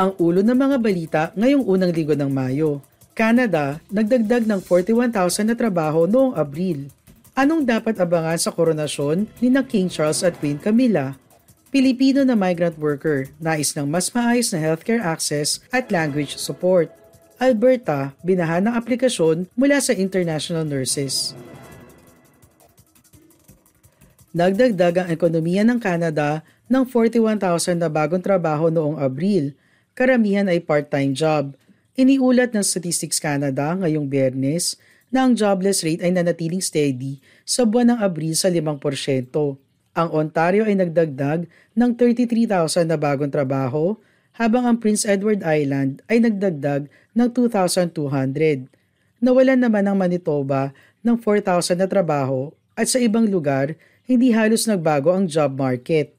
Ang ulo ng mga balita ngayong unang linggo ng Mayo. Canada, nagdagdag ng 41,000 na trabaho noong Abril. Anong dapat abangan sa koronasyon ni na King Charles at Queen Camilla? Pilipino na migrant worker, nais ng mas maayos na healthcare access at language support. Alberta, binahan ng aplikasyon mula sa international nurses. Nagdagdag ang ekonomiya ng Canada ng 41,000 na bagong trabaho noong Abril. Karamihan ay part-time job. Iniulat ng Statistics Canada ngayong Biyernes na ang jobless rate ay nanatiling steady sa buwan ng Abril sa 5%. Ang Ontario ay nagdagdag ng 33,000 na bagong trabaho, habang ang Prince Edward Island ay nagdagdag ng 2,200. Nawalan naman ang Manitoba ng 4,000 na trabaho at sa ibang lugar, hindi halos nagbago ang job market.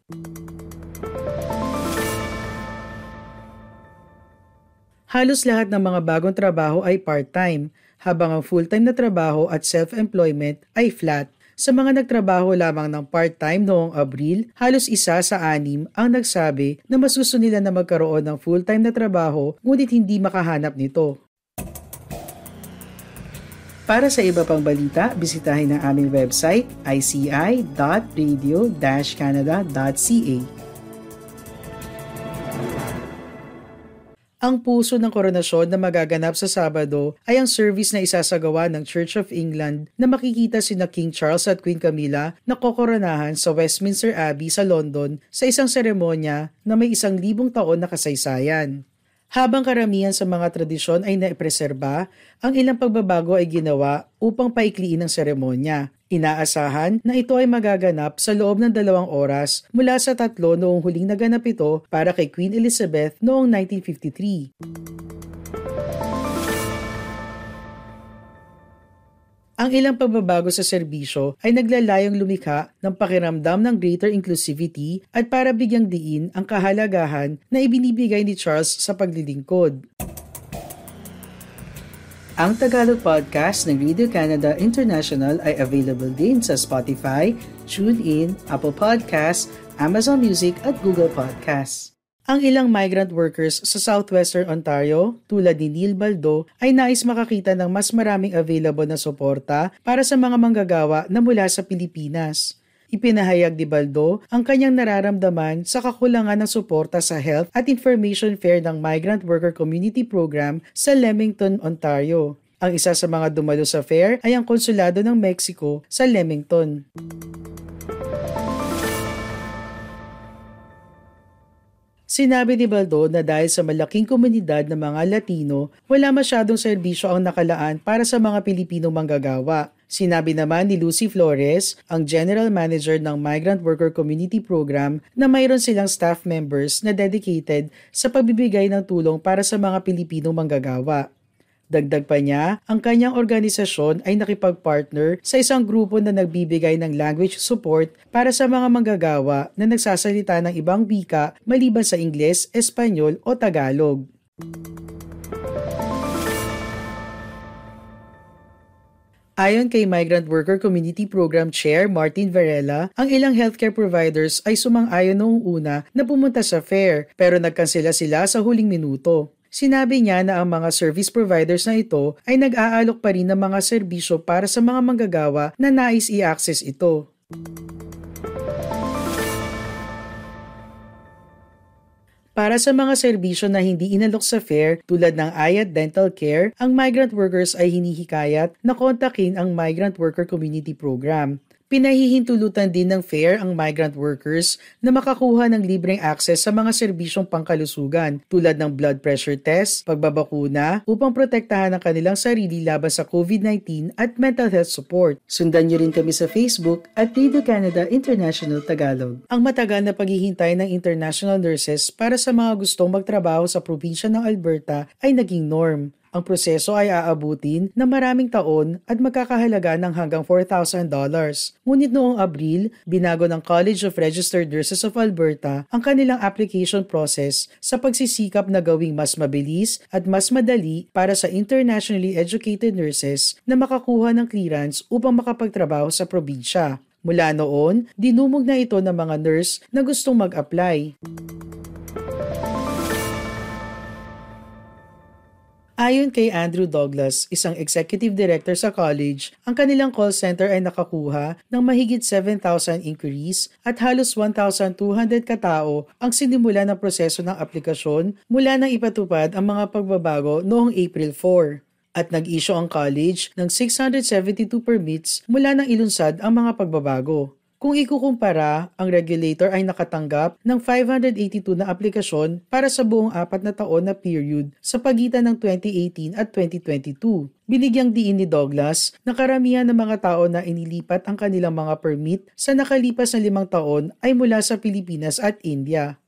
Halos lahat ng mga bagong trabaho ay part-time, habang ang full-time na trabaho at self-employment ay flat. Sa mga nagtrabaho lamang ng part-time noong Abril, halos 1 sa 6 ang nagsabi na masuso nila na magkaroon ng full-time na trabaho ngunit hindi makahanap nito. Para sa iba pang balita, bisitahin ang aming website ici.radio-canada.ca. Ang puso ng koronasyon na magaganap sa Sabado ay ang service na isasagawa ng Church of England na makikita sina King Charles at Queen Camilla na kokoronahan sa Westminster Abbey sa London sa isang seremonya na may 1,000 taon na kasaysayan. Habang karamihan sa mga tradisyon ay naipreserba, ang ilang pagbabago ay ginawa upang paikliin ang seremonya. Inaasahan na ito ay magaganap sa loob ng 2 oras mula sa 3 noong huling naganap ito para kay Queen Elizabeth noong 1953. Ang ilang pagbabago sa serbisyo ay naglalayong lumikha ng pakiramdam ng greater inclusivity at para bigyang diin ang kahalagahan na ibinibigay ni Charles sa paglilingkod. Ang Tagalog Podcast ng Radio Canada International ay available din sa Spotify, TuneIn, Apple Podcasts, Amazon Music at Google Podcasts. Ang ilang migrant workers sa Southwestern Ontario, tulad ni Neil Baldo, ay nais makakita ng mas maraming available na suporta para sa mga manggagawa na mula sa Pilipinas. Ipinahayag ni Baldo ang kanyang nararamdaman sa kakulangan ng suporta sa health at information fair ng Migrant Worker Community Program sa Leamington, Ontario. Ang isa sa mga dumalo sa fair ay ang Konsulado ng Mexico sa Leamington. Sinabi ni Baldo na dahil sa malaking komunidad ng mga Latino, wala masyadong serbisyo ang nakalaan para sa mga Pilipinong manggagawa. Sinabi naman ni Lucy Flores, ang General Manager ng Migrant Worker Community Program, na mayroon silang staff members na dedicated sa pagbibigay ng tulong para sa mga Pilipinong manggagawa. Dagdag pa niya, ang kanyang organisasyon ay nakipagpartner sa isang grupo na nagbibigay ng language support para sa mga manggagawa na nagsasalita ng ibang wika maliban sa Ingles, Espanyol o Tagalog. Ayon kay Migrant Worker Community Program Chair Martin Varela, ang ilang healthcare providers ay sumang-ayon noong una na pumunta sa fair pero nagkansela sila sa huling minuto. Sinabi niya na ang mga service providers na ito ay nag-aalok pa rin ng mga serbisyo para sa mga manggagawa na nais i-access ito. Para sa mga serbisyo na hindi inalok sa fair tulad ng Ayad Dental Care, ang migrant workers ay hinihikayat na kontakin ang Migrant Worker Community Program. Pinahihintulutan din ng fair ang migrant workers na makakuha ng libreng access sa mga serbisyong pangkalusugan tulad ng blood pressure test, pagbabakuna upang protektahan ang kanilang sarili laban sa COVID-19 at mental health support. Sundan niyo rin kami sa Facebook at Radio Canada International Tagalog. Ang matagal na paghihintay ng international nurses para sa mga gustong magtrabaho sa probinsya ng Alberta ay naging norm. Ang proseso ay aabutin na maraming taon at magkakahalaga ng hanggang $4,000. Ngunit noong Abril, binago ng College of Registered Nurses of Alberta ang kanilang application process sa pagsisikap na gawing mas mabilis at mas madali para sa internationally educated nurses na makakuha ng clearance upang makapagtrabaho sa probinsya. Mula noon, dinumog na ito ng mga nurse na gustong mag-apply. Ayon kay Andrew Douglas, isang executive director sa college, ang kanilang call center ay nakakuha ng mahigit 7,000 inquiries at halos 1,200 katao ang sinimula ng proseso ng aplikasyon mula nang ipatupad ang mga pagbabago noong April 4. At nag-issue ang college ng 672 permits mula nang ilunsad ang mga pagbabago. Kung ikukumpara, ang regulator ay nakatanggap ng 582 na aplikasyon para sa buong 4 na taon na period sa pagitan ng 2018 at 2022. Binigyang diin ni Douglas na karamihan ng mga tao na inilipat ang kanilang mga permit sa nakalipas na 5 taon ay mula sa Pilipinas at India.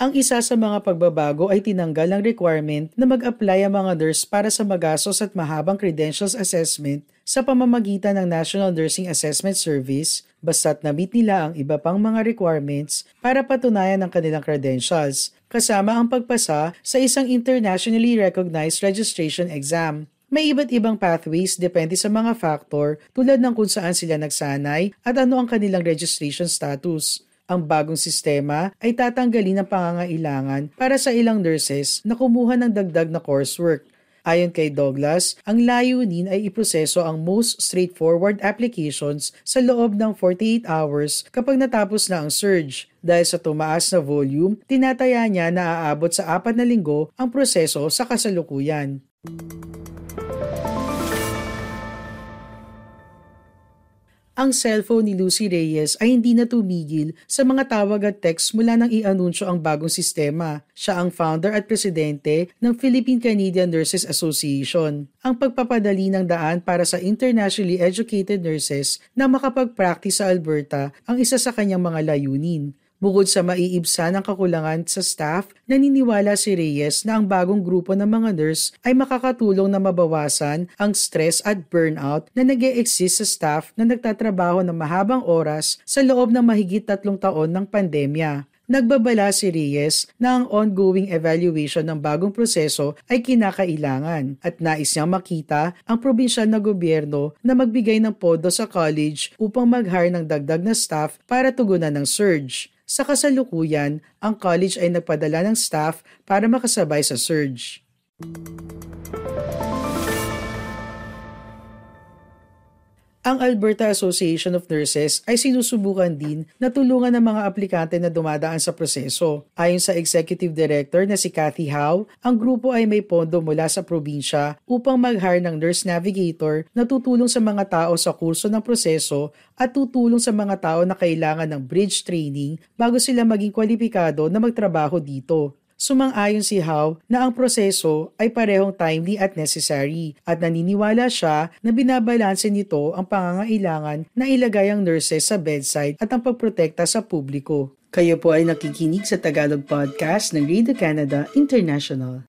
Ang isa sa mga pagbabago ay tinanggal ang requirement na mag-apply ang mga nurse para sa magastos at mahabang credentials assessment sa pamamagitan ng National Nursing Assessment Service basta't na-meet nila ang iba pang mga requirements para patunayan ang kanilang credentials, kasama ang pagpasa sa isang internationally recognized registration exam. May iba't ibang pathways depende sa mga factor tulad ng kung saan sila nagsanay at ano ang kanilang registration status. Ang bagong sistema ay tatanggalin ang pangangailangan para sa ilang nurses na kumuha ng dagdag na coursework. Ayon kay Douglas, ang layunin ay iproseso ang most straightforward applications sa loob ng 48 hours kapag natapos na ang surge. Dahil sa tumaas na volume, tinataya niya na aabot sa 4 na linggo ang proseso sa kasalukuyan. Ang cellphone ni Lucy Reyes ay hindi na tumigil sa mga tawag at text mula nang i-anunsyo ang bagong sistema. Siya ang founder at presidente ng Philippine Canadian Nurses Association. Ang pagpapadali ng daan para sa internationally educated nurses na makapag-practice sa Alberta ang isa sa kanyang mga layunin. Bukod sa maiibsan ang kakulangan sa staff, naniniwala si Reyes na ang bagong grupo ng mga nurse ay makakatulong na mabawasan ang stress at burnout na nag-e-exist sa staff na nagtatrabaho ng mahabang oras sa loob ng mahigit 3 taon ng pandemya. Nagbabala si Reyes na ang ongoing evaluation ng bagong proseso ay kinakailangan at nais niyang makita ang probinsyal na gobyerno na magbigay ng pondo sa college upang mag-hire ng dagdag na staff para tugunan ng surge. Sa kasalukuyan, ang college ay nagpadala ng staff para makasabay sa surge. Ang Alberta Association of Nurses ay sinusubukan din na tulungan ng mga aplikante na dumadaan sa proseso. Ayon sa Executive Director na si Kathy Howe, ang grupo ay may pondo mula sa probinsya upang mag-hire ng nurse navigator na tutulong sa mga tao sa kurso ng proseso at tutulong sa mga tao na kailangan ng bridge training bago sila maging kwalipikado na magtrabaho dito. Sumang-ayon si Howe na ang proseso ay parehong timely at necessary at naniniwala siya na binabalanse nito ang pangangailangan na ilagay ang nurses sa bedside at ang pagprotekta sa publiko. Kayo po ay nakikinig sa Tagalog Podcast ng Radio Canada International.